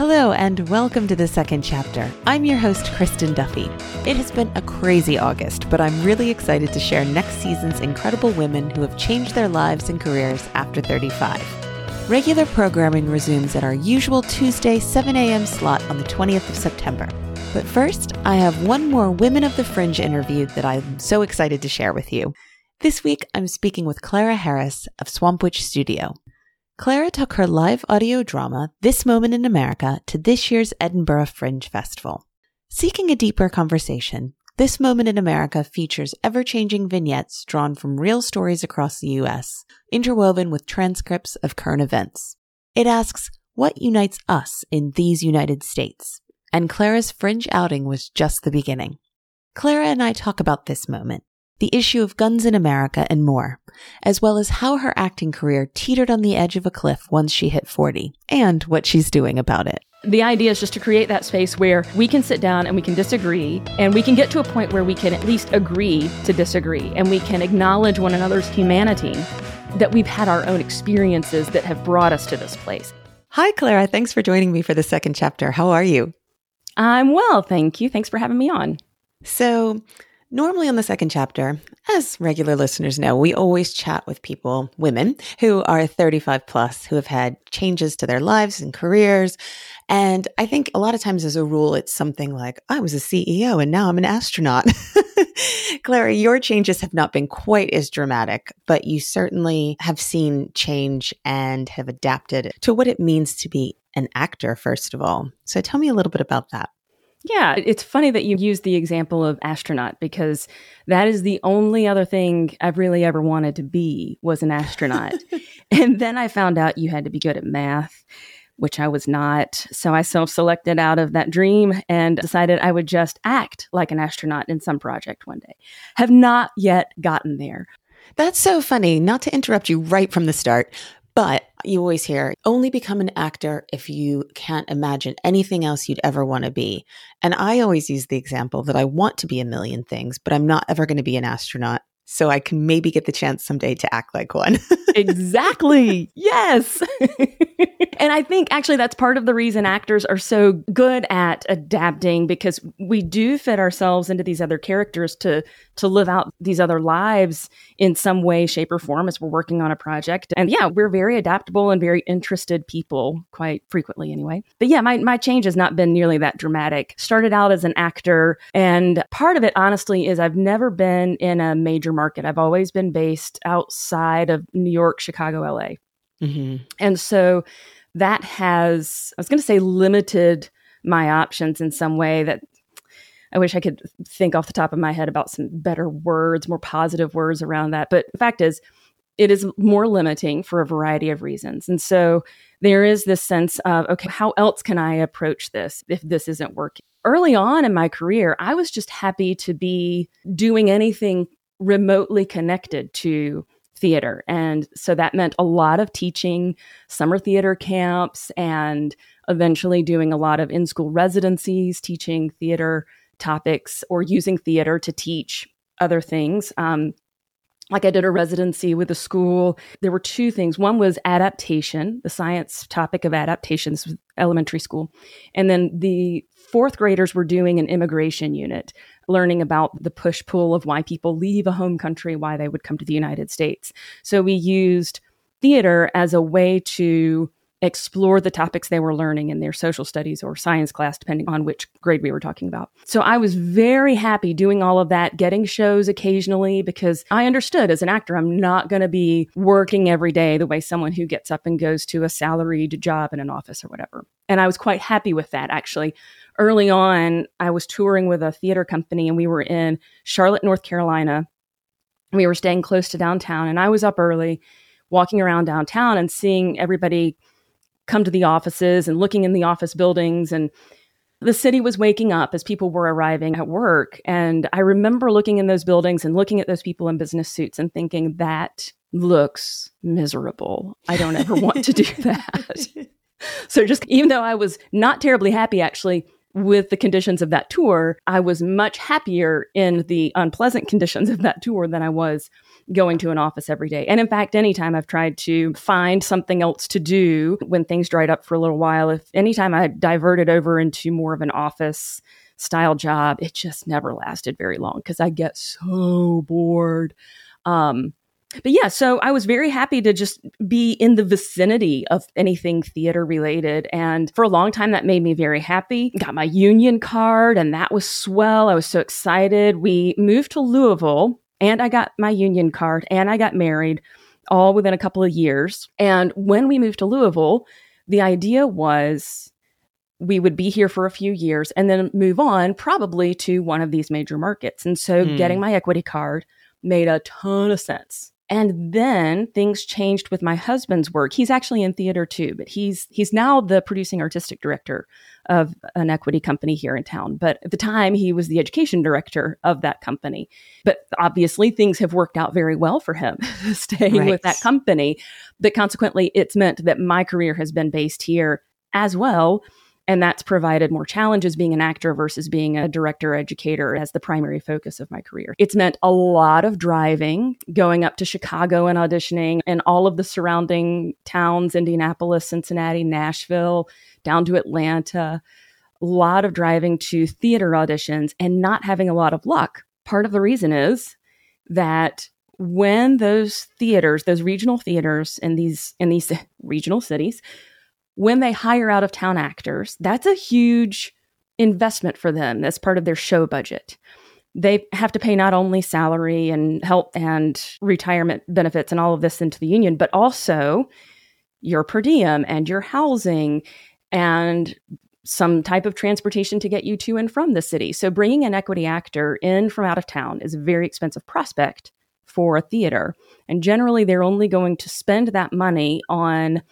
Hello and welcome to The Second Chapter. I'm your host, Kristen Duffy. It has been a crazy August, but I'm really excited to share next season's incredible women who have changed their lives and careers after 35. Regular programming resumes at our usual Tuesday 7 a.m. slot on the 20th of September. But first, I have one more Women of the Fringe interview that I'm so excited to share with you. This week, I'm speaking with Clara Harris of Swamp Witch Studio. Clara took her live audio drama, This Moment in America, to this year's Edinburgh Fringe Festival. Seeking a deeper conversation, This Moment in America features ever-changing vignettes drawn from real stories across the U.S., interwoven with transcripts of current events. It asks, what unites us in these United States? And Clara's fringe outing was just the beginning. Clara and I talk about this moment, the issue of guns in America and more, as well as how her acting career teetered on the edge of a cliff once she hit 40, and what she's doing about it. The idea is just to create that space where we can sit down and we can disagree, and we can get to a point where we can at least agree to disagree, and we can acknowledge one another's humanity, that we've had our own experiences that have brought us to this place. Hi, Clara. Thanks for joining me for The Second Chapter. How are you? I'm well, thank you. Thanks for having me on. So, normally on The Second Chapter, as regular listeners know, we always chat with people, women, who are 35 plus, who have had changes to their lives and careers. And I think a lot of times as a rule, it's something like, I was a CEO and now I'm an astronaut. Clara, your changes have not been quite as dramatic, but you certainly have seen change and have adapted to what it means to be an actor, first of all. So tell me a little bit about that. Yeah, it's funny that you use the example of astronaut, because that is the only other thing I've really ever wanted to be, was an astronaut. And then I found out you had to be good at math, which I was not. So I self-selected out of that dream and decided I would just act like an astronaut in some project one day. Have not yet gotten there. That's so funny. Not to interrupt you right from the start, but you always hear, only become an actor if you can't imagine anything else you'd ever want to be. And I always use the example that I want to be a million things, but I'm not ever going to be an astronaut. So I can maybe get the chance someday to act like one. Exactly. Yes. And I think actually that's part of the reason actors are so good at adapting, because we do fit ourselves into these other characters to live out these other lives in some way, shape, or form as we're working on a project. And yeah, we're very adaptable and very interested people, quite frequently anyway. But yeah, my change has not been nearly that dramatic. Started out as an actor, and part of it, honestly, is I've never been in a major market. I've always been based outside of New York, Chicago, LA. Mm-hmm. And so that has, I was going to say, limited my options in some way. That I wish I could think off the top of my head about some better words, more positive words around that. But the fact is, it is more limiting for a variety of reasons. And so there is this sense of, okay, how else can I approach this if this isn't working? Early on in my career, I was just happy to be doing anything remotely connected to theater. And so that meant a lot of teaching, summer theater camps, and eventually doing a lot of in-school residencies, teaching theater topics or using theater to teach other things. Like I did a residency with a school. There were two things. One was adaptation, the science topic of adaptation. This was elementary school. And then the fourth graders were doing an immigration unit, learning about the push-pull of why people leave a home country, why they would come to the United States. So we used theater as a way to explore the topics they were learning in their social studies or science class, depending on which grade we were talking about. So I was very happy doing all of that, getting shows occasionally, because I understood as an actor, I'm not going to be working every day the way someone who gets up and goes to a salaried job in an office or whatever. And I was quite happy with that, actually. Early on, I was touring with a theater company, and we were in Charlotte, North Carolina. We were staying close to downtown, and I was up early, walking around downtown and seeing everybody come to the offices and looking in the office buildings. And the city was waking up as people were arriving at work. And I remember looking in those buildings and looking at those people in business suits and thinking, that looks miserable. I don't ever want to do that. So just, even though I was not terribly happy, actually, with the conditions of that tour, I was much happier in the unpleasant conditions of that tour than I was going to an office every day. And in fact, anytime I've tried to find something else to do when things dried up for a little while, if anytime I diverted over into more of an office style job, it just never lasted very long because I get so bored. But yeah, so I was very happy to just be in the vicinity of anything theater related. And for a long time, that made me very happy. Got my union card and that was swell. I was so excited. We moved to Louisville and I got my union card and I got married all within a couple of years. And when we moved to Louisville, the idea was we would be here for a few years and then move on probably to one of these major markets. And so getting my equity card made a ton of sense. And then things changed with my husband's work. He's actually in theater too, but he's now the producing artistic director of an equity company here in town. But at the time, he was the education director of that company. But obviously, things have worked out very well for him staying with that company. But consequently, it's meant that my career has been based here as well. And that's provided more challenges being an actor versus being a director, educator as the primary focus of my career. It's meant a lot of driving, going up to Chicago and auditioning and all of the surrounding towns, Indianapolis, Cincinnati, Nashville, down to Atlanta, a lot of driving to theater auditions and not having a lot of luck. Part of the reason is that when those theaters, those regional theaters in these regional cities, when they hire out-of-town actors, that's a huge investment for them as part of their show budget. They have to pay not only salary and health and retirement benefits and all of this into the union, but also your per diem and your housing and some type of transportation to get you to and from the city. So bringing an equity actor in from out of town is a very expensive prospect for a theater. And generally, they're only going to spend that money on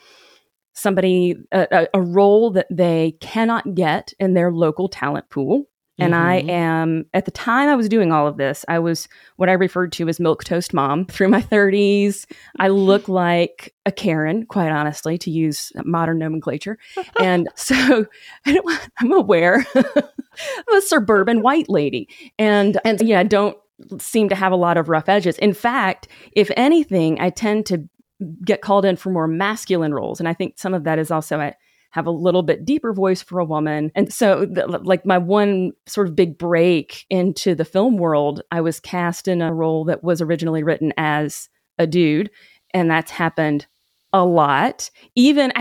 somebody, a role that they cannot get in their local talent pool. And I am, at the time I was doing all of this, I was what I referred to as milquetoast mom through my 30s. I look like a Karen, quite honestly, to use modern nomenclature. And so I'm aware I'm a suburban white lady. And yeah, I don't seem to have a lot of rough edges. In fact, if anything, I tend to get called in for more masculine roles. And I think some of that is also I have a little bit deeper voice for a woman. And so like my one sort of big break into the film world, I was cast in a role that was originally written as a dude. And that's happened a lot. Even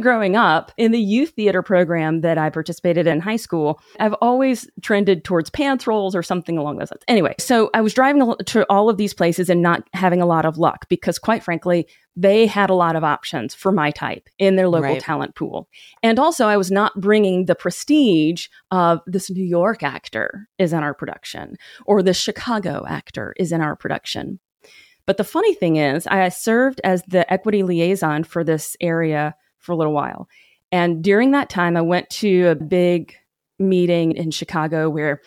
growing up in the youth theater program that I participated in high school, I've always trended towards pants roles or something along those lines. Anyway, so I was driving to all of these places and not having a lot of luck because quite frankly, they had a lot of options for my type in their local talent pool. And also I was not bringing the prestige of this New York actor is in our production or this Chicago actor is in our production. But the funny thing is, I served as the equity liaison for this area for a little while. And during that time, I went to a big meeting in Chicago where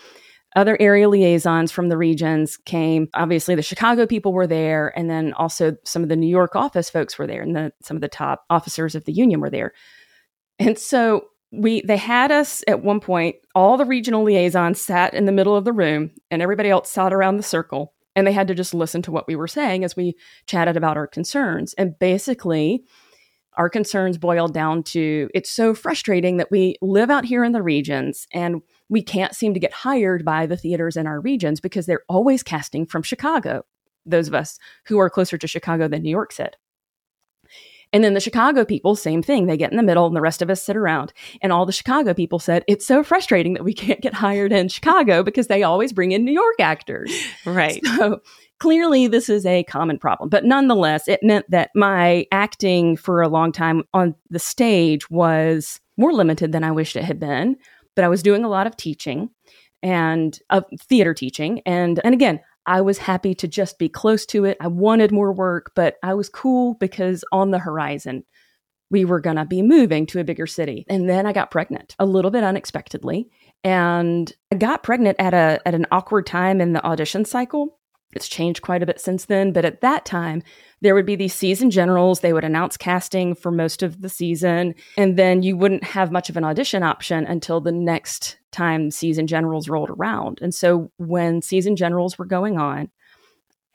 other area liaisons from the regions came. Obviously, the Chicago people were there, and then also some of the New York office folks were there, and some of the top officers of the union were there. And so they had us at one point, all the regional liaisons sat in the middle of the room, and everybody else sat around the circle. And they had to just listen to what we were saying as we chatted about our concerns. And basically, our concerns boiled down to, it's so frustrating that we live out here in the regions and we can't seem to get hired by the theaters in our regions because they're always casting from Chicago, those of us who are closer to Chicago than New York said. And then the Chicago people, same thing. They get in the middle and the rest of us sit around. And all the Chicago people said, it's so frustrating that we can't get hired in Chicago because they always bring in New York actors. Right. So clearly this is a common problem. But nonetheless, it meant that my acting for a long time on the stage was more limited than I wished it had been. But I was doing a lot of teaching and theater teaching. And again, I was happy to just be close to it. I wanted more work, but I was cool because on the horizon, we were going to be moving to a bigger city. And then I got pregnant a little bit unexpectedly. And I got pregnant at an awkward time in the audition cycle It's changed quite a bit since then. But at that time, there would be these season generals. They would announce casting for most of the season. And then you wouldn't have much of an audition option until the next time season generals rolled around. And so when season generals were going on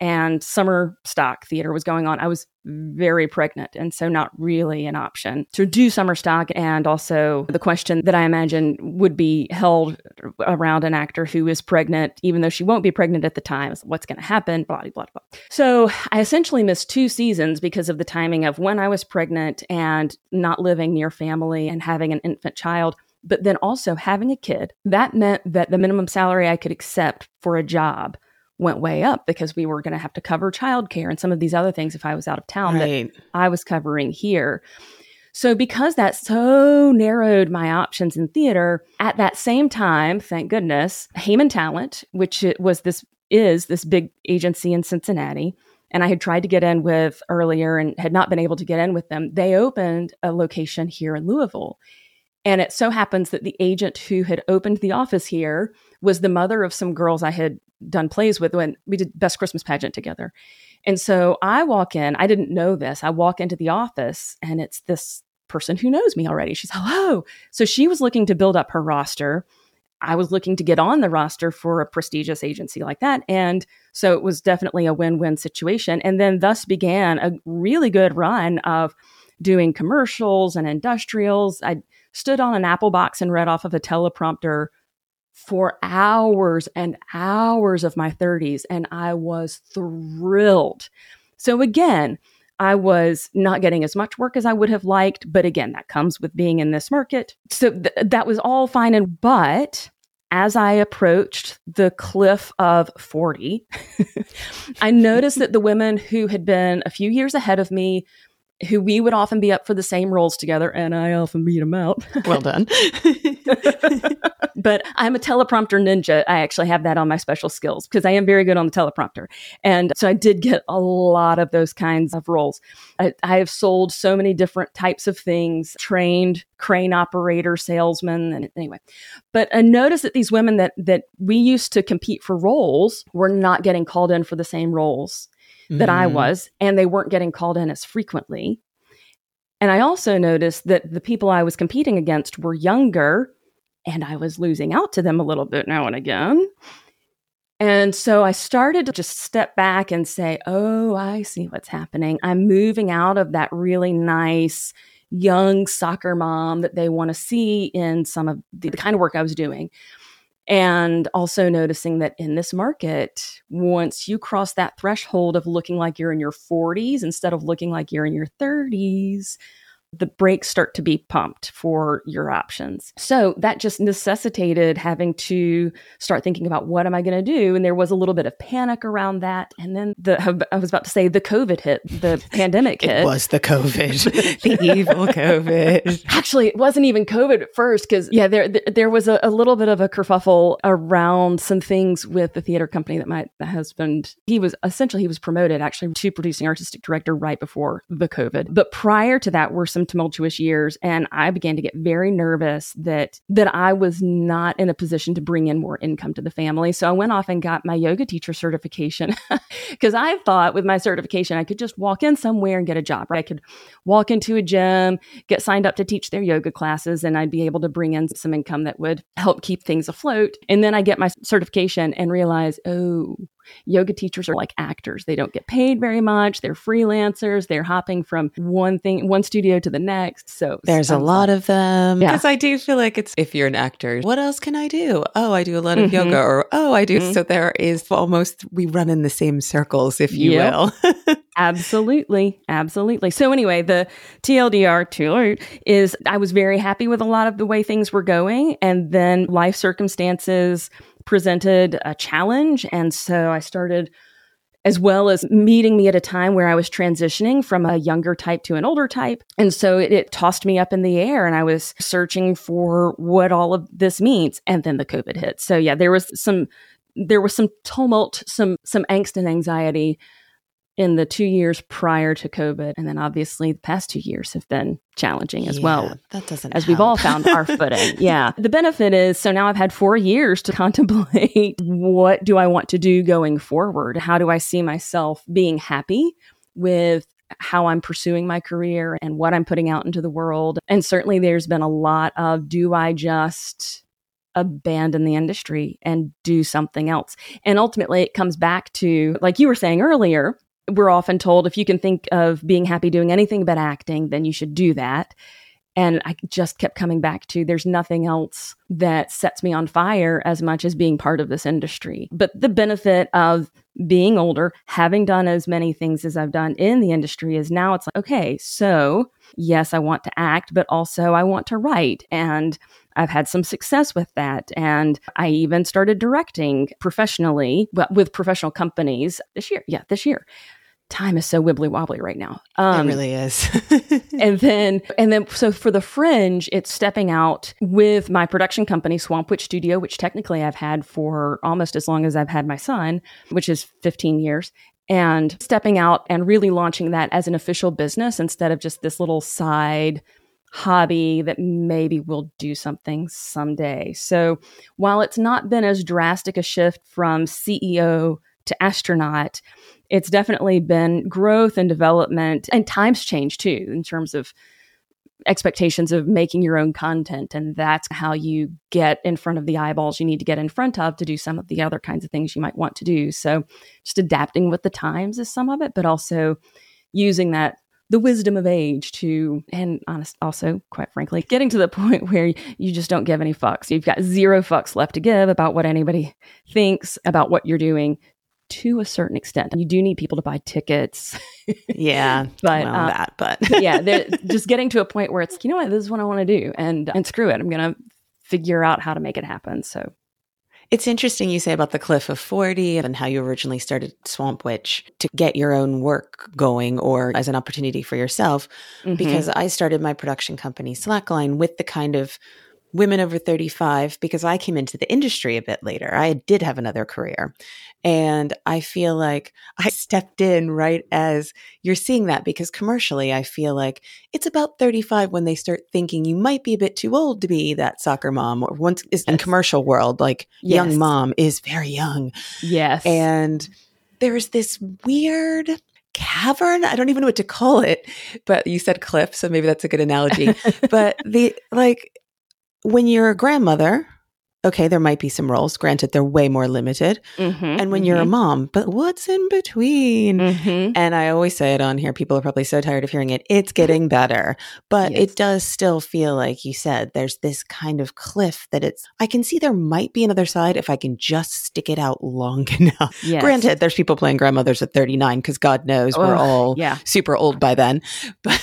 and summer stock theater was going on, I was very pregnant. And so not really an option to do summer stock. And also the question that I imagine would be held around an actor who is pregnant, even though she won't be pregnant at the time, is what's going to happen, blah, blah, blah. So I essentially missed two seasons because of the timing of when I was pregnant and not living near family and having an infant child. But then also having a kid, that meant that the minimum salary I could accept for a job went way up because we were going to have to cover childcare and some of these other things if I was out of town that I was covering here. So because that so narrowed my options in theater, at that same time, thank goodness, Heyman Talent, which is this big agency in Cincinnati, and I had tried to get in with earlier and had not been able to get in with them, they opened a location here in Louisville. And it so happens that the agent who had opened the office here was the mother of some girls I had done plays with when we did Best Christmas Pageant together. And so I walk in, I didn't know this. I walk into the office and it's this person who knows me already. She's, hello. So she was looking to build up her roster. I was looking to get on the roster for a prestigious agency like that. And so it was definitely a win-win situation. And then thus began a really good run of doing commercials and industrials. I stood on an Apple box and read off of a teleprompter for hours and hours of my 30s, and I was thrilled. So again, I was not getting as much work as I would have liked, but again, that comes with being in this market. So that was all fine, but as I approached the cliff of 40, I noticed that the women who had been a few years ahead of me, who we would often be up for the same roles together, and I often beat them out. Well done. But I'm a teleprompter ninja. I actually have that on my special skills because I am very good on the teleprompter. And so I did get a lot of those kinds of roles. I have sold so many different types of things, trained crane operator, salesman, and anyway. But I noticed that these women that we used to compete for roles were not getting called in for the same roles that I was, and they weren't getting called in as frequently. And I also noticed that the people I was competing against were younger, and I was losing out to them a little bit now and again. And so I started to just step back and say, oh, I see what's happening. I'm moving out of that really nice young soccer mom that they want to see in some of the kind of work I was doing. And also noticing that in this market, once you cross that threshold of looking like you're in your 40s instead of looking like you're in your 30s, the brakes start to be pumped for your options. So that just necessitated having to start thinking about what am I going to do? And there was a little bit of panic around that. And then the COVID hit, the pandemic hit. It was the COVID, the evil COVID. Actually, it wasn't even COVID at first because there was a little bit of a kerfuffle around some things with the theater company that my husband, he was promoted actually to producing artistic director right before the COVID. But prior to that were some tumultuous years, and I began to get very nervous that I was not in a position to bring in more income to the family. So I went off and got my yoga teacher certification because I thought with my certification, I could just walk in somewhere and get a job, right? I could walk into a gym, get signed up to teach their yoga classes, and I'd be able to bring in some income that would help keep things afloat. And then I get my certification and realize, oh, yoga teachers are like actors. They don't get paid very much. They're freelancers. They're hopping from one studio to the next. So there's a lot of them. Because I do feel like it's, if you're an actor, what else can I do? Oh, I do a lot of yoga, or oh, I do. So there is almost, we run in the same circles, if you will. Absolutely. Absolutely. So anyway, the TLDR is I was very happy with a lot of the way things were going. And then life circumstances presented a challenge. And so I started, as well as meeting me at a time where I was transitioning from a younger type to an older type. And so it tossed me up in the air, and I was searching for what all of this means. And then the COVID hit. So there was some tumult, some angst and anxiety in the 2 years prior to COVID. And then obviously the past 2 years have been challenging as well. That doesn't help. We've all found our footing. Yeah. The benefit is, so now I've had 4 years to contemplate what do I want to do going forward? How do I see myself being happy with how I'm pursuing my career and what I'm putting out into the world? And certainly there's been a lot of, do I just abandon the industry and do something else? And ultimately it comes back to, like you were saying earlier, we're often told if you can think of being happy doing anything but acting, then you should do that. And I just kept coming back to, there's nothing else that sets me on fire as much as being part of this industry. But the benefit of being older, having done as many things as I've done in the industry, is now it's like, okay, so yes, I want to act, but also I want to write. And I've had some success with that. And I even started directing professionally with professional companies this year. Yeah, this year. Time is so wibbly wobbly right now. It really is. and then, so for the Fringe, it's stepping out with my production company, Swamp Witch Studio, which technically I've had for almost as long as I've had my son, which is 15 years, and stepping out and really launching that as an official business instead of just this little side hobby that maybe we'll do something someday. So while it's not been as drastic a shift from CEO to astronaut, it's definitely been growth and development, and times change too, in terms of expectations of making your own content. And that's how you get in front of the eyeballs you need to get in front of to do some of the other kinds of things you might want to do. So just adapting with the times is some of it, but also using that, the wisdom of age to, and honest, also, quite frankly, getting to the point where you just don't give any fucks. You've got zero fucks left to give about what anybody thinks about what you're doing. To a certain extent, you do need people to buy tickets. Yeah, but yeah, they're just getting to a point where it's, you know what, this is what I want to do, and screw it, I'm gonna figure out how to make it happen. So it's interesting you say about the cliff of 40 and how you originally started Swamp Witch to get your own work going or as an opportunity for yourself. Mm-hmm. Because I started my production company Slackline with the kind of women over 35, because I came into the industry a bit later. I did have another career. And I feel like I stepped in right as you're seeing that, because commercially, I feel like it's about 35 when they start thinking you might be a bit too old to be that soccer mom, or once is in commercial world, like young mom is very young. Yes. And there's this weird cavern. I don't even know what to call it, but you said cliff, so maybe that's a good analogy. But when you're a grandmother, okay, there might be some roles. Granted, they're way more limited. Mm-hmm, and when you're a mom, but what's in between? Mm-hmm. And I always say it on here. People are probably so tired of hearing it. It's getting better. But it does still feel like you said, there's this kind of cliff that it's, I can see there might be another side if I can just stick it out long enough. Yes. Granted, there's people playing grandmothers at 39 because God knows we're all super old by then. But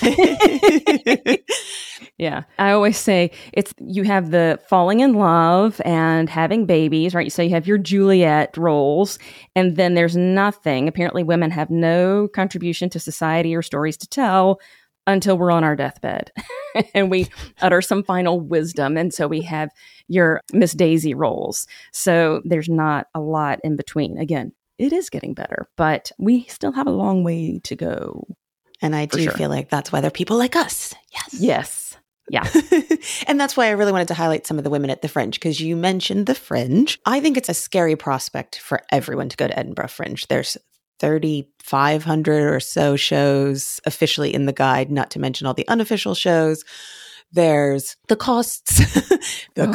yeah. I always say it's, you have the falling in love and having babies, right? So you have your Juliet roles, and then there's nothing. Apparently women have no contribution to society or stories to tell until we're on our deathbed and we utter some final wisdom. And so we have your Miss Daisy roles. So there's not a lot in between. Again, it is getting better, but we still have a long way to go. And I do feel like that's why there are people like us. Yes. Yes. Yeah. And that's why I really wanted to highlight some of the women at the Fringe, because you mentioned the Fringe. I think it's a scary prospect for everyone to go to Edinburgh Fringe. There's 3,500 or so shows officially in the guide, not to mention all the unofficial shows. There's the costs, the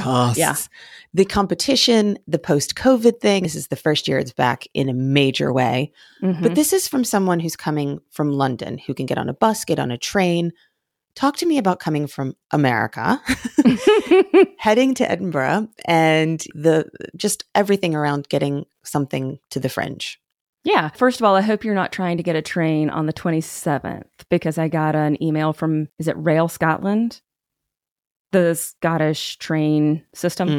competition, the post-COVID thing. This is the first year it's back in a major way. Mm-hmm. But this is from someone who's coming from London, who can get on a bus, get on a train. Talk to me about coming from America, heading to Edinburgh, and the just everything around getting something to the Fringe. Yeah. First of all, I hope you're not trying to get a train on the 27th, because I got an email from, is it Rail Scotland? The Scottish train system,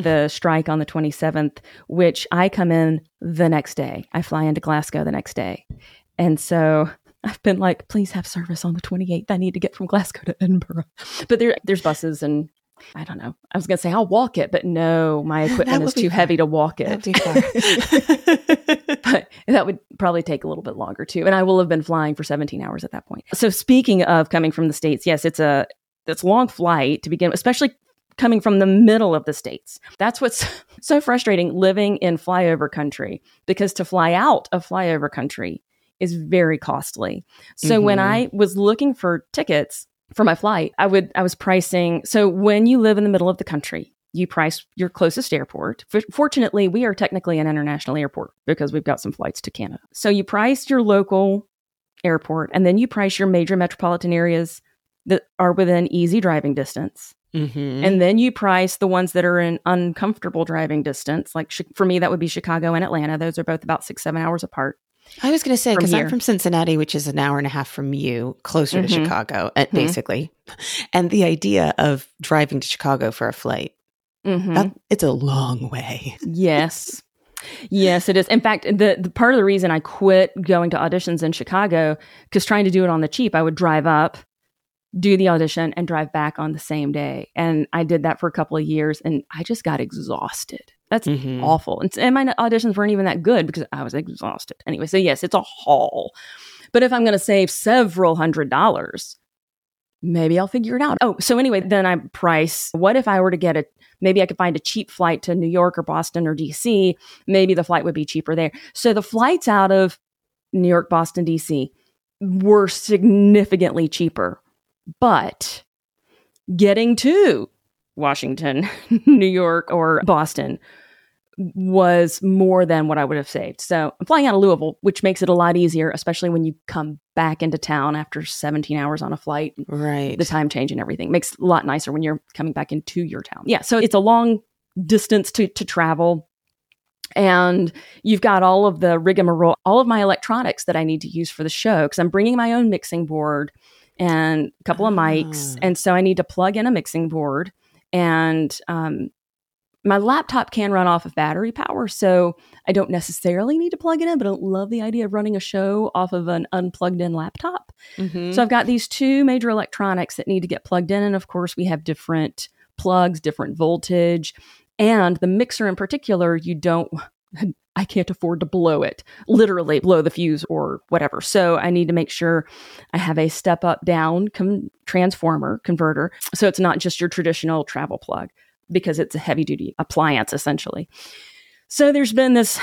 the strike on the 27th, which I come in the next day. I fly into Glasgow the next day. And so I've been like, please have service on the 28th. I need to get from Glasgow to Edinburgh. But there's buses, and I don't know. I was going to say I'll walk it, but no, my equipment is too heavy to walk it. But that would probably take a little bit longer too. And I will have been flying for 17 hours at that point. So speaking of coming from the States, yes, it's a long flight to begin with, especially coming from the middle of the States. That's what's so frustrating living in flyover country, because to fly out of flyover country is very costly. So when I was looking for tickets for my flight, I was pricing. So when you live in the middle of the country, you price your closest airport. Fortunately, we are technically an international airport because we've got some flights to Canada. So you price your local airport, and then you price your major metropolitan areas that are within easy driving distance. And then you price the ones that are in uncomfortable driving distance. Like for me, that would be Chicago and Atlanta. Those are both about 6-7 hours apart. I was going to say, because I'm from Cincinnati, which is an hour and a half from you, closer to Chicago, basically. And the idea of driving to Chicago for a flight, it's a long way. Yes. Yes, it is. In fact, the part of the reason I quit going to auditions in Chicago, because trying to do it on the cheap, I would drive up, do the audition, and drive back on the same day. And I did that for a couple of years, and I just got exhausted. That's awful. And my auditions weren't even that good because I was exhausted. Anyway, so yes, it's a haul. But if I'm going to save several $100s, maybe I'll figure it out. Oh, so anyway, then I price. What if I were to get maybe I could find a cheap flight to New York or Boston or DC. Maybe the flight would be cheaper there. So the flights out of New York, Boston, DC were significantly cheaper. But getting to Washington, New York, or Boston was more than what I would have saved. So I'm flying out of Louisville, which makes it a lot easier, especially when you come back into town after 17 hours on a flight. Right. The time change and everything makes it a lot nicer when you're coming back into your town. Yeah. So it's a long distance to travel. And you've got all of the rigmarole, all of my electronics that I need to use for the show, because I'm bringing my own mixing board and a couple of mics. And so I need to plug in a mixing board. And my laptop can run off of battery power, so I don't necessarily need to plug it in, but I love the idea of running a show off of an unplugged-in laptop. So I've got these two major electronics that need to get plugged in, and of course, we have different plugs, different voltage, and the mixer in particular, I can't afford to blow it, literally blow the fuse or whatever. So I need to make sure I have a step up down transformer converter. So it's not just your traditional travel plug, because it's a heavy duty appliance essentially. So there's been this,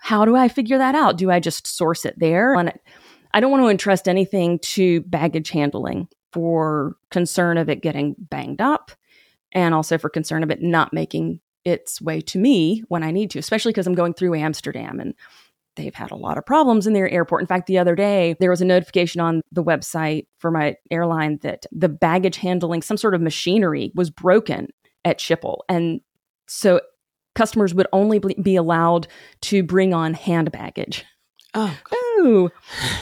how do I figure that out? Do I just source it there? And I don't want to entrust anything to baggage handling for concern of it getting banged up, and also for concern of it not making its way to me when I need to, especially because I'm going through Amsterdam and they've had a lot of problems in their airport. In fact, the other day, there was a notification on the website for my airline that the baggage handling, some sort of machinery was broken at Schiphol. And so customers would only be allowed to bring on hand baggage. Oh,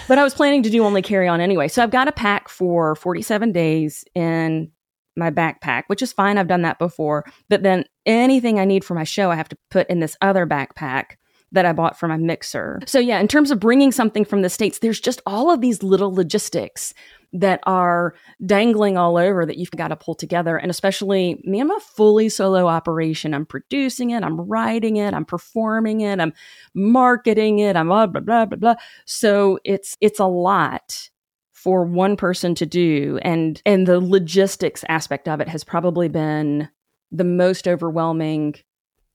but I was planning to do only carry on anyway. So I've got a pack for 47 days in my backpack, which is fine. I've done that before. But then anything I need for my show, I have to put in this other backpack that I bought for my mixer. So yeah, in terms of bringing something from the States, there's just all of these little logistics that are dangling all over that you've got to pull together. And especially me, I'm a fully solo operation. I'm producing it, I'm writing it, I'm performing it, I'm marketing it, I'm blah, blah, blah, blah, blah. So it's a lot for one person to do. And the logistics aspect of it has probably been the most overwhelming.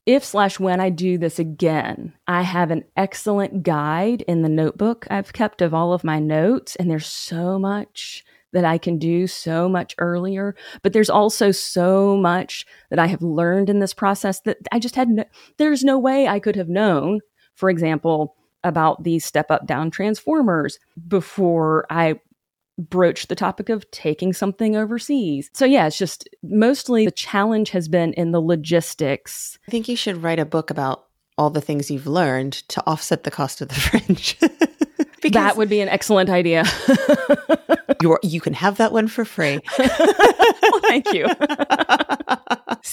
If/when I do this again, I have an excellent guide in the notebook I've kept of all of my notes. And there's so much that I can do so much earlier. But there's also so much that I have learned in this process that I just had there's no way I could have known, for example, about these step-up-down transformers before I broach the topic of taking something overseas. So yeah, it's just mostly the challenge has been in the logistics. I think you should write a book about all the things you've learned to offset the cost of the fringe. Because that would be an excellent idea. You can have that one for free. Well, thank you.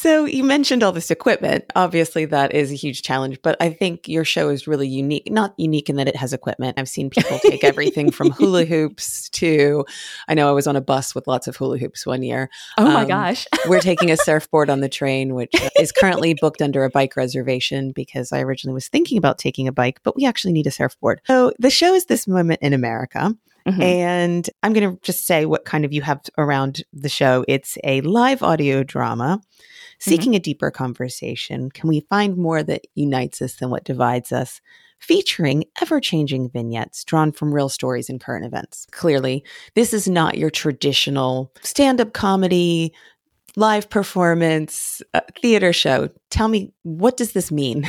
So you mentioned all this equipment. Obviously, that is a huge challenge, but I think your show is really unique. Not unique in that it has equipment. I've seen people take everything from hula hoops to, I know I was on a bus with lots of hula hoops one year. Oh my gosh. We're taking a surfboard on the train, which is currently booked under a bike reservation because I originally was thinking about taking a bike, but we actually need a surfboard. So the show is This Moment in America. Mm-hmm. And I'm going to just say what kind of you have around the show. It's a live audio drama seeking a deeper conversation. Can we find more that unites us than what divides us? Featuring ever-changing vignettes drawn from real stories and current events. Clearly, this is not your traditional stand-up comedy, live performance, theater show. Tell me, what does this mean?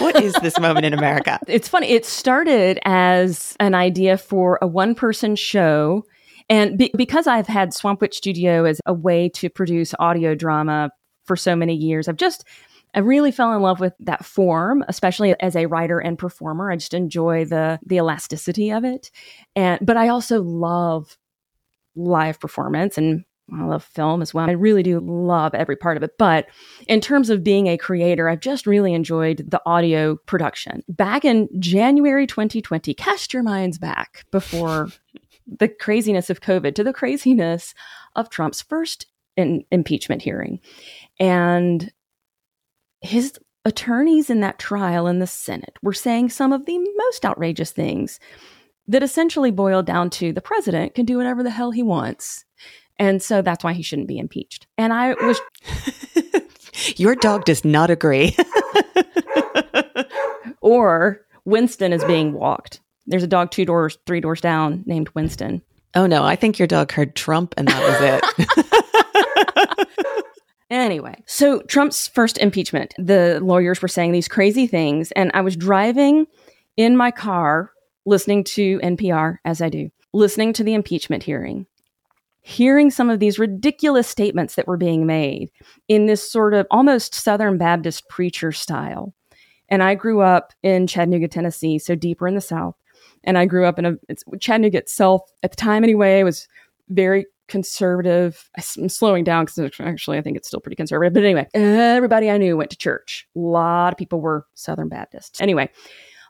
What is This Moment in America? It's funny. It started as an idea for a one-person show. And because I've had Swamp Witch Studio as a way to produce audio drama for so many years, I really fell in love with that form, especially as a writer and performer. I just enjoy the elasticity of it. But I also love live performance and I love film as well. I really do love every part of it. But in terms of being a creator, I've just really enjoyed the audio production. Back in January 2020, cast your minds back before the craziness of COVID to the craziness of Trump's first impeachment hearing. And his attorneys in that trial in the Senate were saying some of the most outrageous things that essentially boiled down to the president can do whatever the hell he wants. And so that's why he shouldn't be impeached. And I was... Your dog does not agree. Or Winston is being walked. There's a dog 2 doors, 3 doors down named Winston. Oh no, I think your dog heard Trump and that was it. Anyway, so Trump's first impeachment, the lawyers were saying these crazy things. And I was driving in my car, listening to NPR, as I do, listening to the impeachment hearing, hearing some of these ridiculous statements that were being made in this sort of almost Southern Baptist preacher style. And I grew up in Chattanooga, Tennessee, so deeper in the South. And I grew up in Chattanooga itself at the time anyway, was very conservative. I'm slowing down because actually I think it's still pretty conservative. But anyway, everybody I knew went to church. A lot of people were Southern Baptists. Anyway,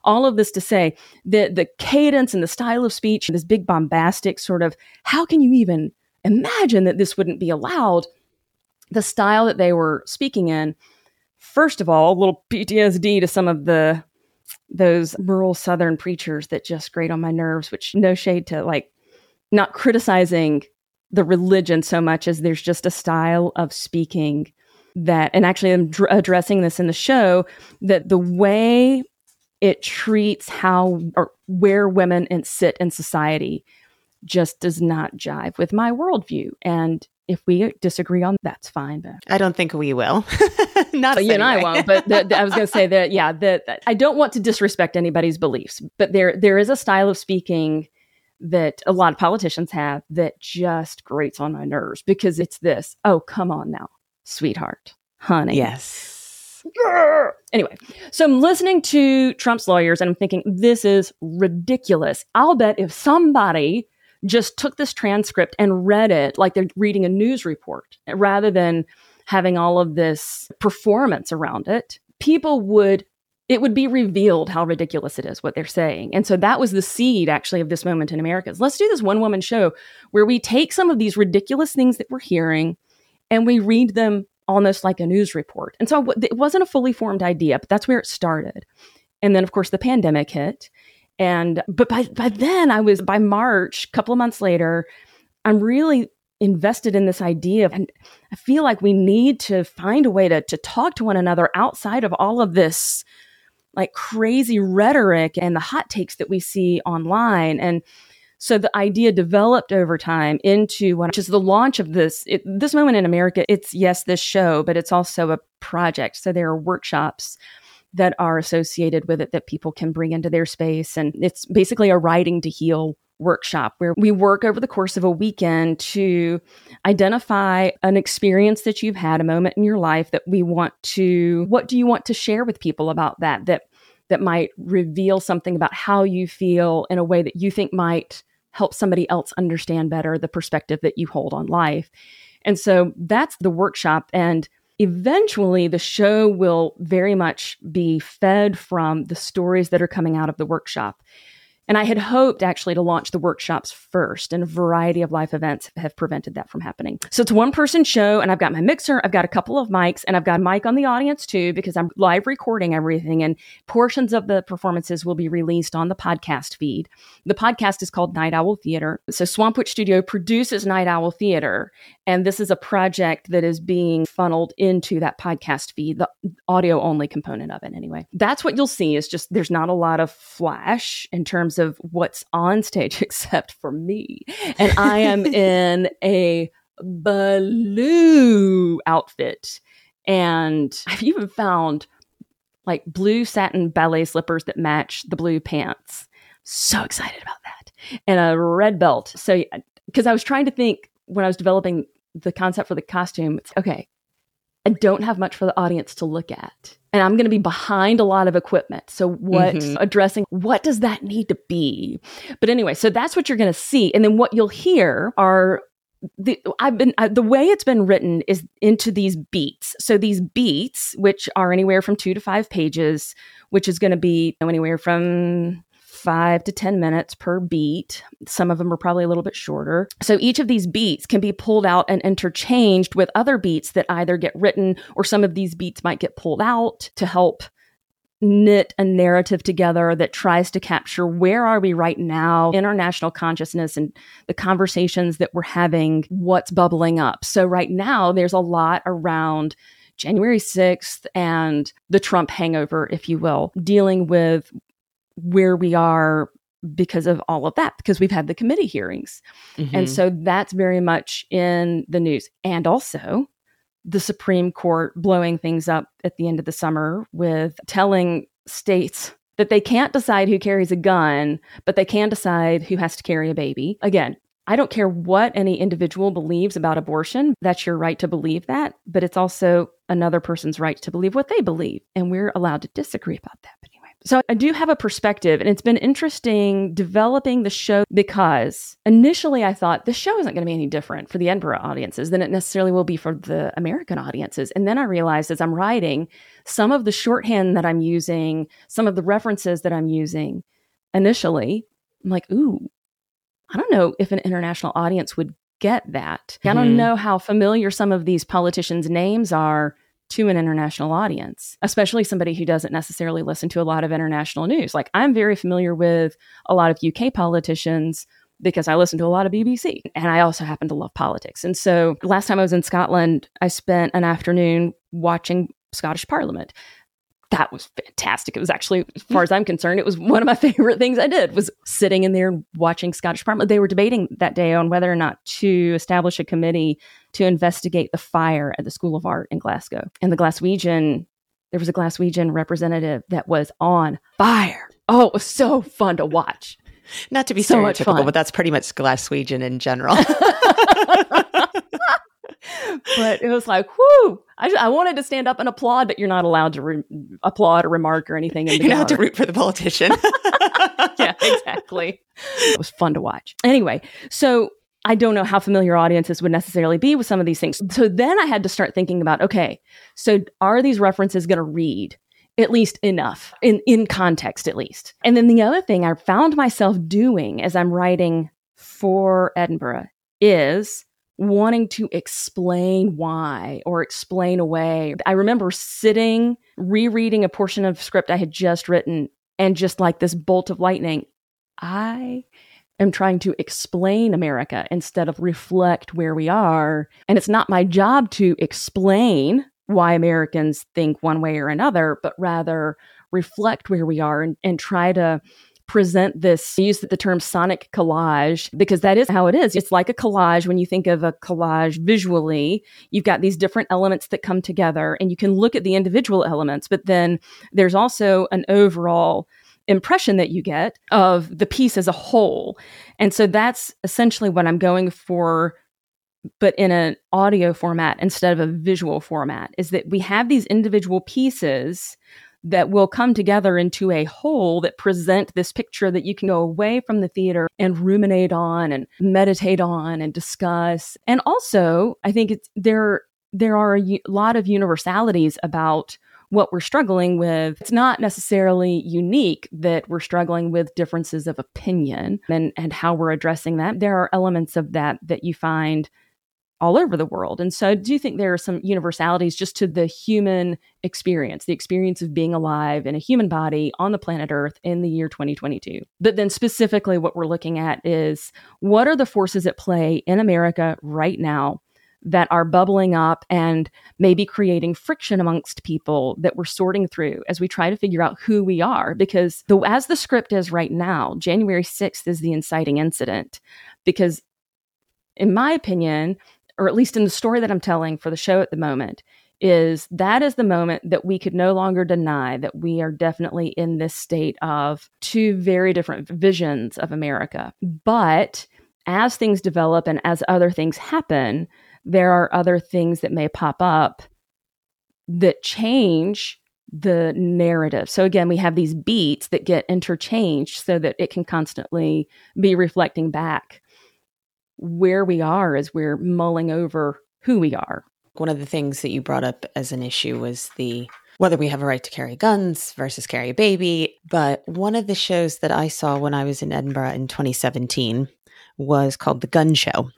all of this to say that the cadence and the style of speech, this big bombastic sort of, how can you even imagine that this wouldn't be allowed? The style that they were speaking in, first of all, a little PTSD to some of those rural Southern preachers that just grate on my nerves, which no shade to like not criticizing the religion so much as there's just a style of speaking that, and actually I'm addressing this in the show, that the way it treats how or where women and sit in society just does not jive with my worldview. And if we disagree on that's fine. But I don't think we will. Not you and I won't, but I was going to say that, yeah, that I don't want to disrespect anybody's beliefs, but there is a style of speaking that a lot of politicians have that just grates on my nerves because it's this, oh, come on now, sweetheart, honey. Yes. Grr! Anyway, so I'm listening to Trump's lawyers and I'm thinking, this is ridiculous. I'll bet if somebody just took this transcript and read it like they're reading a news report rather than having all of this performance around it, it would be revealed how ridiculous it is, what they're saying. And so that was the seed, actually, of This Moment in America. Let's do this one-woman show where we take some of these ridiculous things that we're hearing and we read them almost like a news report. And so it wasn't a fully formed idea, but that's where it started. And then, of course, the pandemic hit. But by then, by March, a couple of months later, I'm really invested in this idea. And I feel like we need to find a way to talk to one another outside of all of this like crazy rhetoric and the hot takes that we see online. And so the idea developed over time into which is the launch of This Moment in America. It's, yes, this show, but it's also a project. So there are workshops that are associated with it that people can bring into their space. And it's basically a writing to heal workshop where we work over the course of a weekend to identify an experience that you've had, a moment in your life that what do you want to share with people about that might reveal something about how you feel in a way that you think might help somebody else understand better the perspective that you hold on life. And so that's the workshop. And Eventually, the show will very much be fed from the stories that are coming out of the workshop. And I had hoped actually to launch the workshops first, and a variety of life events have prevented that from happening. So it's a one-person show, and I've got my mixer, I've got a couple of mics, and I've got a mic on the audience too, because I'm live recording everything, and portions of the performances will be released on the podcast feed. The podcast is called Night Owl Theater. So Swamp Witch Studio produces Night Owl Theater, and this is a project that is being funneled into that podcast feed, the audio-only component of it anyway. That's what you'll see, is just there's not a lot of flash in terms of what's on stage except for me. And I am in a blue outfit. And I've even found like blue satin ballet slippers that match the blue pants. So excited about that. And a red belt. So, because I was trying to think when I was developing the concept for the costume, it's okay, I don't have much for the audience to look at. And I'm going to be behind a lot of equipment. So addressing what does that need to be? But anyway, so that's what you're going to see. And then what you'll hear are the way it's been written is into these beats. So these beats, which are anywhere from 2 to 5 pages, which is going to be anywhere from 5 to 10 minutes per beat. Some of them are probably a little bit shorter. So each of these beats can be pulled out and interchanged with other beats that either get written, or some of these beats might get pulled out to help knit a narrative together that tries to capture where are we right now in our national consciousness and the conversations that we're having, what's bubbling up. So right now there's a lot around January 6th and the Trump hangover, if you will, dealing with where we are because of all of that, because we've had the committee hearings. Mm-hmm. And so that's very much in the news. And also the Supreme Court blowing things up at the end of the summer with telling states that they can't decide who carries a gun, but they can decide who has to carry a baby. Again, I don't care what any individual believes about abortion. That's your right to believe that, but it's also another person's right to believe what they believe. And we're allowed to disagree about that. But so I do have a perspective, and it's been interesting developing the show, because initially I thought the show isn't going to be any different for the Edinburgh audiences than it necessarily will be for the American audiences. And then I realized as I'm writing, some of the shorthand that I'm using, some of the references that I'm using initially, I'm like, ooh, I don't know if an international audience would get that. Mm-hmm. I don't know how familiar some of these politicians' names are to an international audience, especially somebody who doesn't necessarily listen to a lot of international news. Like, I'm very familiar with a lot of UK politicians because I listen to a lot of BBC, and I also happen to love politics. And so last time I was in Scotland, I spent an afternoon watching Scottish Parliament. That was fantastic. It was actually, as far as I'm concerned, it was one of my favorite things I did, was sitting in there and watching Scottish Parliament. They were debating that day on whether or not to establish a committee to investigate the fire at the School of Art in Glasgow. And there was a Glaswegian representative that was on fire. Oh, it was so fun to watch. Not to be so stereotypical, but that's pretty much Glaswegian in general. But it was like, whoo, I wanted to stand up and applaud, but you're not allowed to applaud or remark or anything. You're not allowed to root for the politician. Yeah, exactly. It was fun to watch. Anyway, so I don't know how familiar audiences would necessarily be with some of these things. So then I had to start thinking about, okay, so are these references going to read at least enough, in context at least? And then the other thing I found myself doing as I'm writing for Edinburgh is wanting to explain why or explain away. I remember sitting, rereading a portion of script I had just written, and just like this bolt of lightning, I am trying to explain America instead of reflect where we are. And it's not my job to explain why Americans think one way or another, but rather reflect where we are and try to present this, use the term sonic collage, because that is how it is. It's like a collage. When you think of a collage visually, you've got these different elements that come together, and you can look at the individual elements, but then there's also an overall impression that you get of the piece as a whole. And so that's essentially what I'm going for, but in an audio format instead of a visual format, is that we have these individual pieces that will come together into a whole that present this picture that you can go away from the theater and ruminate on and meditate on and discuss. And also, I think there there are a lot of universalities about what we're struggling with. It's not necessarily unique that we're struggling with differences of opinion and how we're addressing that. There are elements of that that you find all over the world. And so I do think there are some universalities just to the human experience, the experience of being alive in a human body on the planet Earth in the year 2022. But then specifically what we're looking at is what are the forces at play in America right now that are bubbling up and maybe creating friction amongst people that we're sorting through as we try to figure out who we are. Because as the script is right now, January 6th is the inciting incident. Because in my opinion, or at least in the story that I'm telling for the show at the moment, is the moment that we could no longer deny that we are definitely in this state of two very different visions of America. But as things develop and as other things happen, there are other things that may pop up that change the narrative. So again, we have these beats that get interchanged so that it can constantly be reflecting back where we are as we're mulling over who we are. One of the things that you brought up as an issue was whether we have a right to carry guns versus carry a baby. But one of the shows that I saw when I was in Edinburgh in 2017 was called The Gun Show.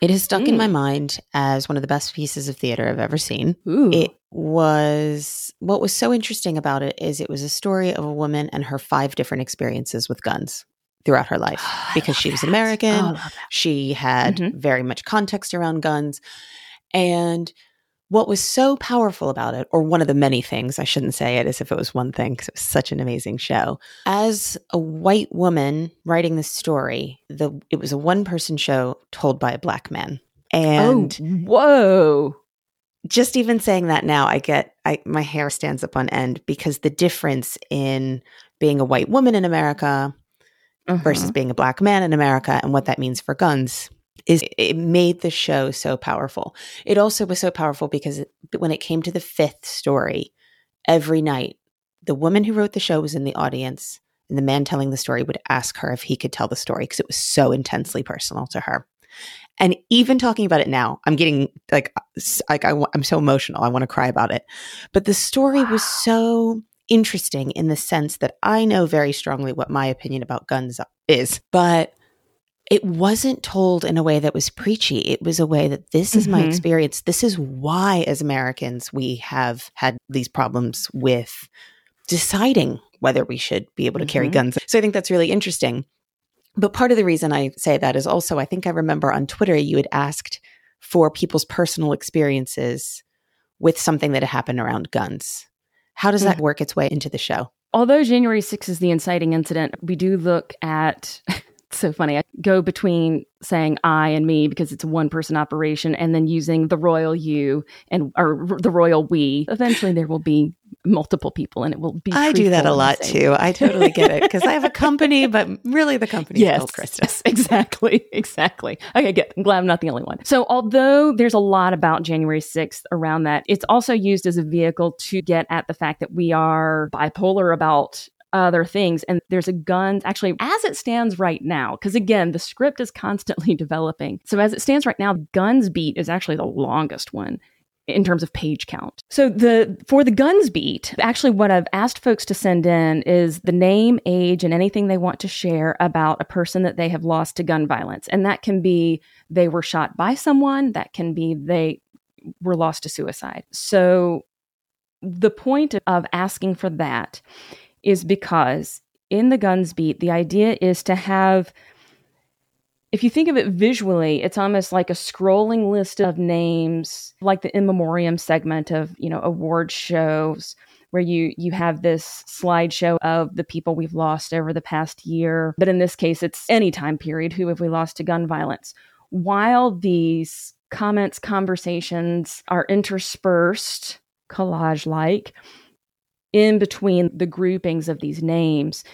It has stuck in my mind as one of the best pieces of theater I've ever seen. Ooh. What was so interesting about it is it was a story of a woman and her 5 different experiences with guns throughout her life, because she was American. She had very much context around guns. And what was so powerful about it, or one of the many things, I shouldn't say it as if it was one thing because it was such an amazing show. As a white woman writing this story, it was a one-person show told by a black man. And whoa. Just even saying that now, my hair stands up on end, because the difference in being a white woman in America versus being a black man in America and what that means for guns is it made the show so powerful. It also was so powerful because when it came to the 5th story, every night, the woman who wrote the show was in the audience, and the man telling the story would ask her if he could tell the story because it was so intensely personal to her. And even talking about it now, I'm getting I'm so emotional. I want to cry about it. But the story was so interesting in the sense that I know very strongly what my opinion about guns is, but it wasn't told in a way that was preachy. It was a way that this is my experience. This is why, as Americans, we have had these problems with deciding whether we should be able to carry guns. So I think that's really interesting. But part of the reason I say that is also, I think I remember on Twitter, you had asked for people's personal experiences with something that had happened around guns. How does that work its way into the show? Although January 6th is the inciting incident, we do look at, it's so funny, I go between saying I and me because it's a one-person operation and then using the royal you or the royal we. Eventually there will be multiple people and it will be. I do that a lot too. I totally get it because I have a company, but really the company is called Christus. Exactly. Okay, good. I'm glad I'm not the only one. So although there's a lot about January 6th around that, it's also used as a vehicle to get at the fact that we are bipolar about other things. And there's a guns, actually, as it stands right now, because again, the script is constantly developing. So as it stands right now, guns beat is actually the longest one in terms of page count. So for the guns beat, actually what I've asked folks to send in is the name, age, and anything they want to share about a person that they have lost to gun violence. And that can be they were shot by someone, that can be they were lost to suicide. So the point of asking for that is because in the guns beat, the idea is to have, if you think of it visually, it's almost like a scrolling list of names, like the in memoriam segment of, award shows where you have this slideshow of the people we've lost over the past year. But in this case, it's any time period. Who have we lost to gun violence? While these comments, conversations are interspersed, collage-like, in between the groupings of these names,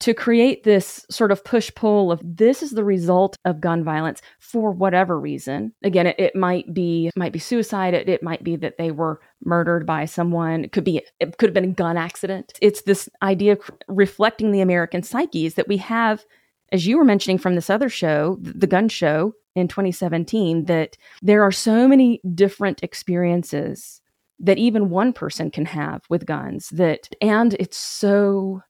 to create this sort of push-pull of this is the result of gun violence for whatever reason. Again, it might be suicide. It might be that they were murdered by someone. It could have been a gun accident. It's this idea reflecting the American psyches that we have, as you were mentioning from this other show, the gun show, in 2017 that there are so many different experiences that even one person can have with guns, that, and it's so,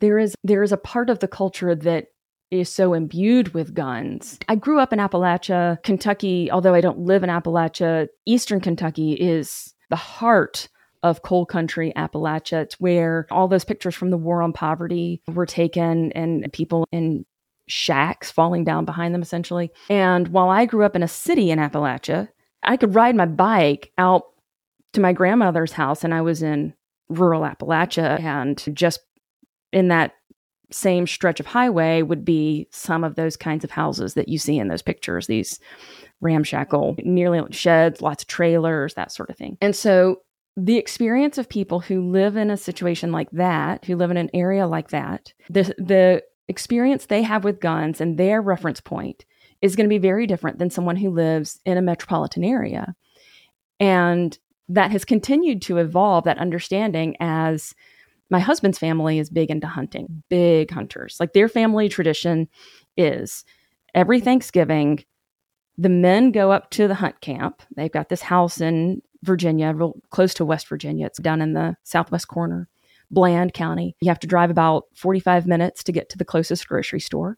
there is a part of the culture that is so imbued with guns. I grew up in Appalachia, Kentucky, although I don't live in Appalachia. Eastern Kentucky is the heart of coal country Appalachia. It's where all those pictures from the War on Poverty were taken, and people in shacks falling down behind them, essentially. And while I grew up in a city in Appalachia, I could ride my bike out to my grandmother's house, and I was in rural Appalachia, and just in that same stretch of highway would be some of those kinds of houses that you see in those pictures, these ramshackle, nearly sheds, lots of trailers, that sort of thing. And so the experience of people who live in a situation like that, who live in an area like that, the experience they have with guns and their reference point is going to be very different than someone who lives in a metropolitan area. And that has continued to evolve, that understanding, as my husband's family is big into hunting, big hunters. Like, their family tradition is every Thanksgiving, the men go up to the hunt camp. They've got this house in Virginia, real close to West Virginia. It's down in the southwest corner, Bland County. You have to drive about 45 minutes to get to the closest grocery store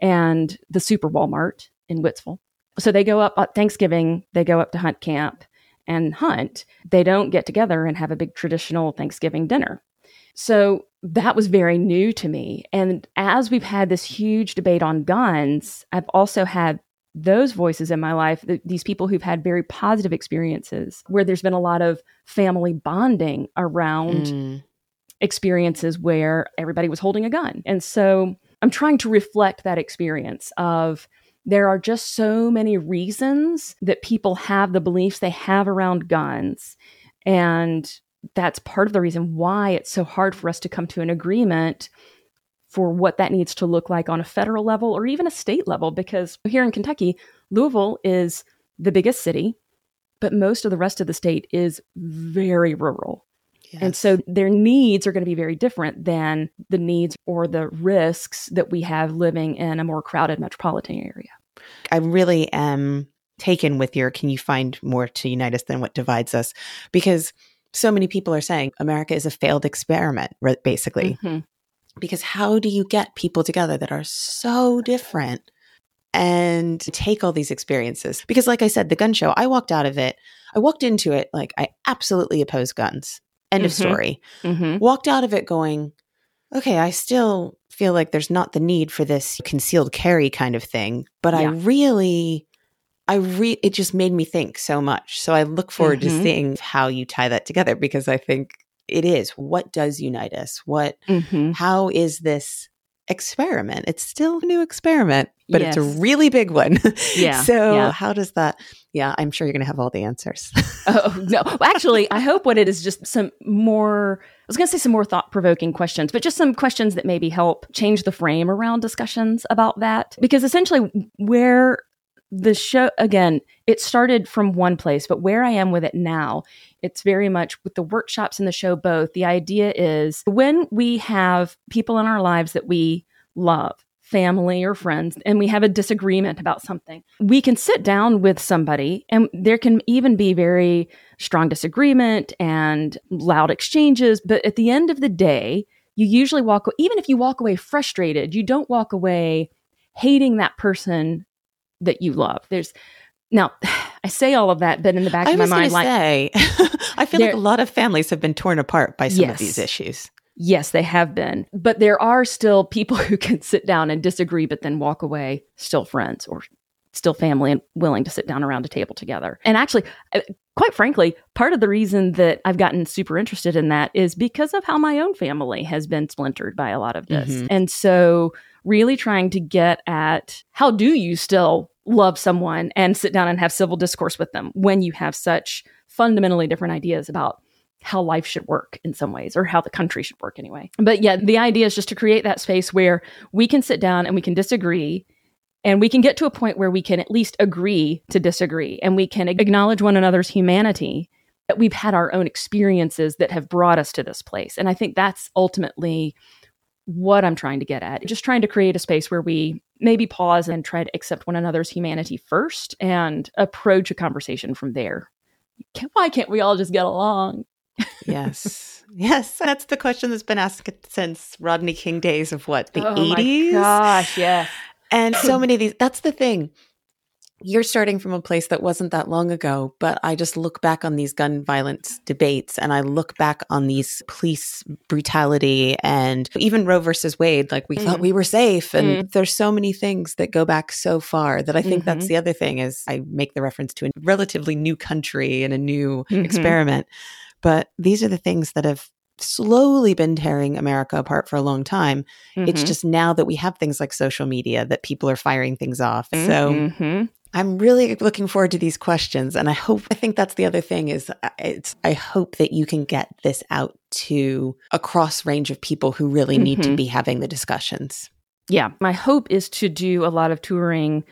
and the Super Walmart in Wittsville. So they go up at Thanksgiving, they go up to hunt camp and hunt. They don't get together and have a big traditional Thanksgiving dinner. So that was very new to me. And as we've had this huge debate on guns, I've also had those voices in my life, these people who've had very positive experiences where there's been a lot of family bonding around experiences where everybody was holding a gun. And so I'm trying to reflect that experience of, there are just so many reasons that people have the beliefs they have around guns. And that's part of the reason why it's so hard for us to come to an agreement for what that needs to look like on a federal level or even a state level. Because here in Kentucky, Louisville is the biggest city, but most of the rest of the state is very rural. Yes. And so their needs are going to be very different than the needs or the risks that we have living in a more crowded metropolitan area. I really am taken with your, can you find more to unite us than what divides us? Because so many people are saying America is a failed experiment, basically, because how do you get people together that are so different and take all these experiences? Because like I said, the gun show, I walked into it like, I absolutely oppose guns. End of story. Walked out of it going, okay, I still feel like there's not the need for this concealed carry kind of thing, but it just made me think so much. So I look forward to seeing how you tie that together, because I think it is. What does unite us? What, how is this experiment? It's still a new experiment, but it's a really big one. How does that, I'm sure you're going to have all the answers. Actually, I hope what it is just some more thought-provoking questions, but just some questions that maybe help change the frame around discussions about that. Because essentially where the show, again, it started from one place, but where I am with it now, it's very much with the workshops and the show both. The idea is when we have people in our lives that we love, family or friends, and we have a disagreement about something, we can sit down with somebody, and there can even be very strong disagreement and loud exchanges. But at the end of the day, you usually even if you walk away frustrated, you don't walk away hating that person that you love. Now, I say all of that, but in the back of my mind, I feel like a lot of families have been torn apart by some of these issues. Yes, they have been. But there are still people who can sit down and disagree, but then walk away still friends or still family and willing to sit down around a table together. And actually, quite frankly, part of the reason that I've gotten super interested in that is because of how my own family has been splintered by a lot of this. And so really trying to get at, how do you still love someone and sit down and have civil discourse with them when you have such fundamentally different ideas about how life should work in some ways, or how the country should work anyway. But yeah, the idea is just to create that space where we can sit down and we can disagree, and we can get to a point where we can at least agree to disagree, and we can acknowledge one another's humanity, that we've had our own experiences that have brought us to this place. And I think that's ultimately what I'm trying to get at. Just trying to create a space where we maybe pause and try to accept one another's humanity first and approach a conversation from there. Why can't we all just get along? Yes. Yes. That's the question that's been asked since Rodney King days of what, the 80s? Oh my gosh, yes. And so many of these, that's the thing. You're starting from a place that wasn't that long ago, but I just look back on these gun violence debates and I look back on these police brutality and even Roe versus Wade, like we thought we were safe. And there's so many things that go back so far that I think that's the other thing is I make the reference to a relatively new country and a new experiment. But these are the things that have slowly been tearing America apart for a long time. It's just now that we have things like social media that people are firing things off. So I'm really looking forward to these questions. And I think that's the other thing is I hope that you can get this out to a cross range of people who really need to be having the discussions. Yeah. My hope is to do a lot of touring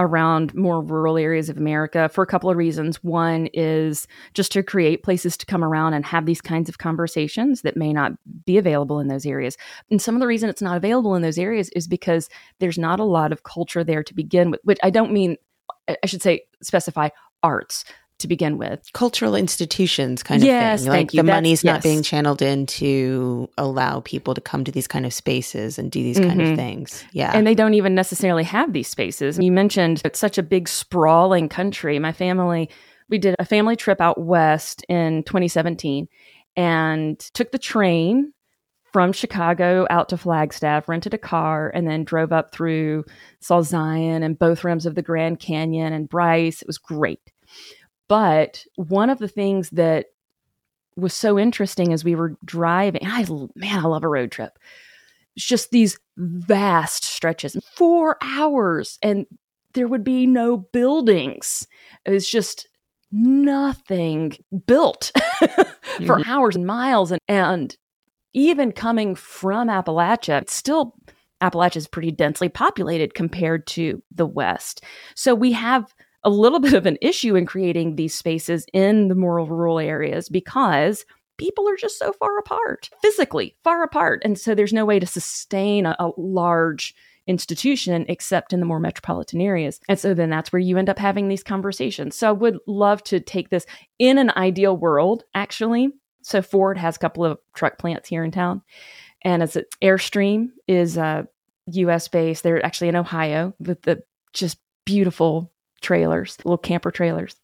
around more rural areas of America for a couple of reasons. One is just to create places to come around and have these kinds of conversations that may not be available in those areas. And some of the reason it's not available in those areas is because there's not a lot of culture there to begin with, which I don't mean, I should say, specify arts to begin with. Cultural institutions kind of thing. Like the money's not being channeled in to allow people to come to these kind of spaces and do these kind of things. Yeah. And they don't even necessarily have these spaces. You mentioned it's such a big sprawling country. My family, we did a family trip out west in 2017 and took the train from Chicago out to Flagstaff, rented a car, and then drove up through, saw Zion and both rims of the Grand Canyon and Bryce. It was great. But one of the things that was so interesting as we were driving, I love a road trip. It's just these vast stretches, 4 hours, and there would be no buildings. It was just nothing built for hours and miles. And even coming from Appalachia, it's still Appalachia is pretty densely populated compared to the West. So we have a little bit of an issue in creating these spaces in the more rural areas because people are just so far apart, physically far apart. And so there's no way to sustain a large institution except in the more metropolitan areas. And so then that's where you end up having these conversations. So I would love to take this in an ideal world, actually. So Ford has a couple of truck plants here in town. And as Airstream is US based, they're actually in Ohio with the just beautiful trailers, little camper trailers.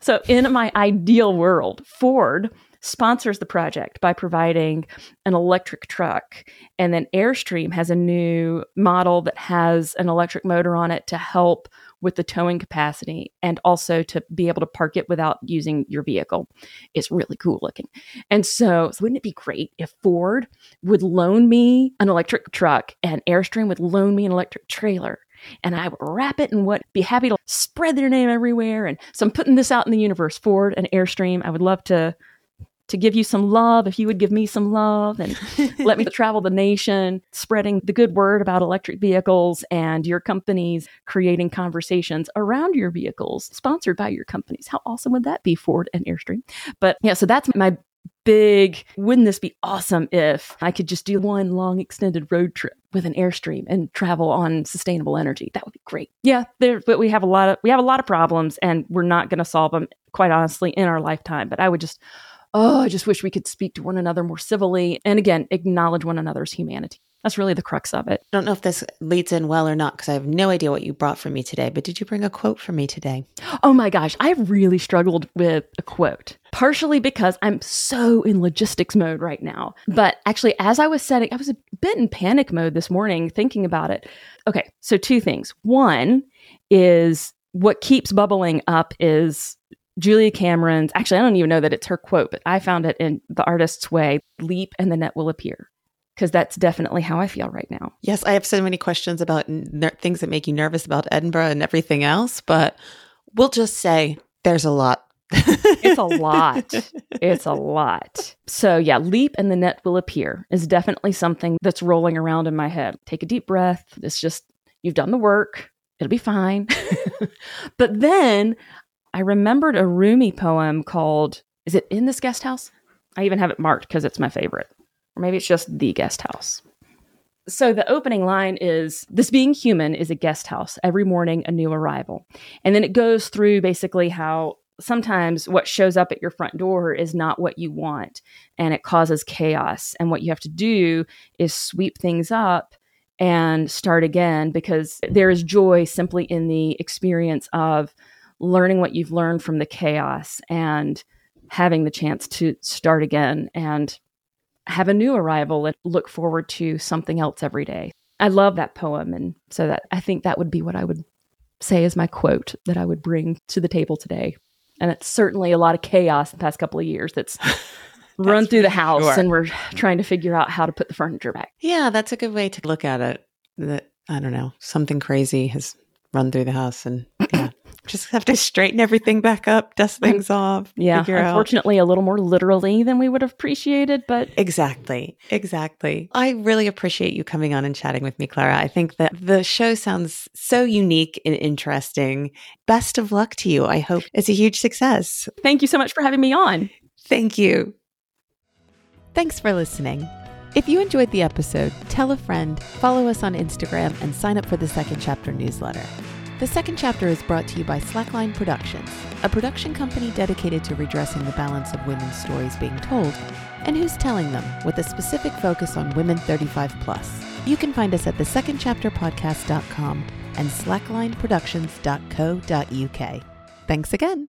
So in my ideal world, Ford sponsors the project by providing an electric truck. And then Airstream has a new model that has an electric motor on it to help with the towing capacity and also to be able to park it without using your vehicle. It's really cool looking. And so wouldn't it be great if Ford would loan me an electric truck and Airstream would loan me an electric trailer? And I would wrap it and would be happy to spread their name everywhere. And so I'm putting this out in the universe, Ford and Airstream. I would love to give you some love if you would give me some love and let me travel the nation, spreading the good word about electric vehicles and your companies, creating conversations around your vehicles, sponsored by your companies. How awesome would that be, Ford and Airstream? But yeah, so that's my big, wouldn't this be awesome if I could just do one long extended road trip with an Airstream and travel on sustainable energy? That would be great. Yeah, but we have a lot of problems and we're not going to solve them, quite honestly, in our lifetime. But I just wish we could speak to one another more civilly and again, acknowledge one another's humanity. That's really the crux of it. I don't know if this leads in well or not because I have no idea what you brought for me today, but did you bring a quote for me today? Oh my gosh, I really struggled with a quote, partially because I'm so in logistics mode right now. But actually, as I was setting, I was a bit in panic mode this morning thinking about it. Okay, so two things. One is what keeps bubbling up is Julia Cameron's, actually, I don't even know that it's her quote, but I found it in The Artist's Way, leap and the net will appear. Because that's definitely how I feel right now. Yes, I have so many questions about things that make you nervous about Edinburgh and everything else, but we'll just say there's a lot. It's a lot. It's a lot. So yeah, leap and the net will appear is definitely something that's rolling around in my head. Take a deep breath. It's just, you've done the work. It'll be fine. But then I remembered a Rumi poem called, is it In This Guest House? I even have it marked because it's my favorite. Or maybe it's just The Guest House. So the opening line is, "This being human is a guest house, every morning a new arrival." And then it goes through basically how sometimes what shows up at your front door is not what you want, and it causes chaos. And what you have to do is sweep things up and start again, because there is joy simply in the experience of learning what you've learned from the chaos and having the chance to start again and have a new arrival and look forward to something else every day. I love that poem. And so that, I think that would be what I would say is my quote that I would bring to the table today. And it's certainly a lot of chaos the past couple of years that's run through the house, sure. And we're trying to figure out how to put the furniture back. Yeah, that's a good way to look at it. That, I don't know, something crazy has run through the house, and yeah, just have to straighten everything back up, dust things off. Yeah, unfortunately, a little more literally than we would have appreciated, but exactly. I really appreciate you coming on and chatting with me, Clara. I think that the show sounds so unique and interesting. Best of luck to you. I hope it's a huge success. Thank you so much for having me on. Thank you. Thanks for listening. If you enjoyed the episode, tell a friend, follow us on Instagram, and sign up for the Second Chapter newsletter. The Second Chapter is brought to you by Slackline Productions, a production company dedicated to redressing the balance of women's stories being told and who's telling them, with a specific focus on women 35+. You can find us at thesecondchapterpodcast.com and slacklineproductions.co.uk. Thanks again.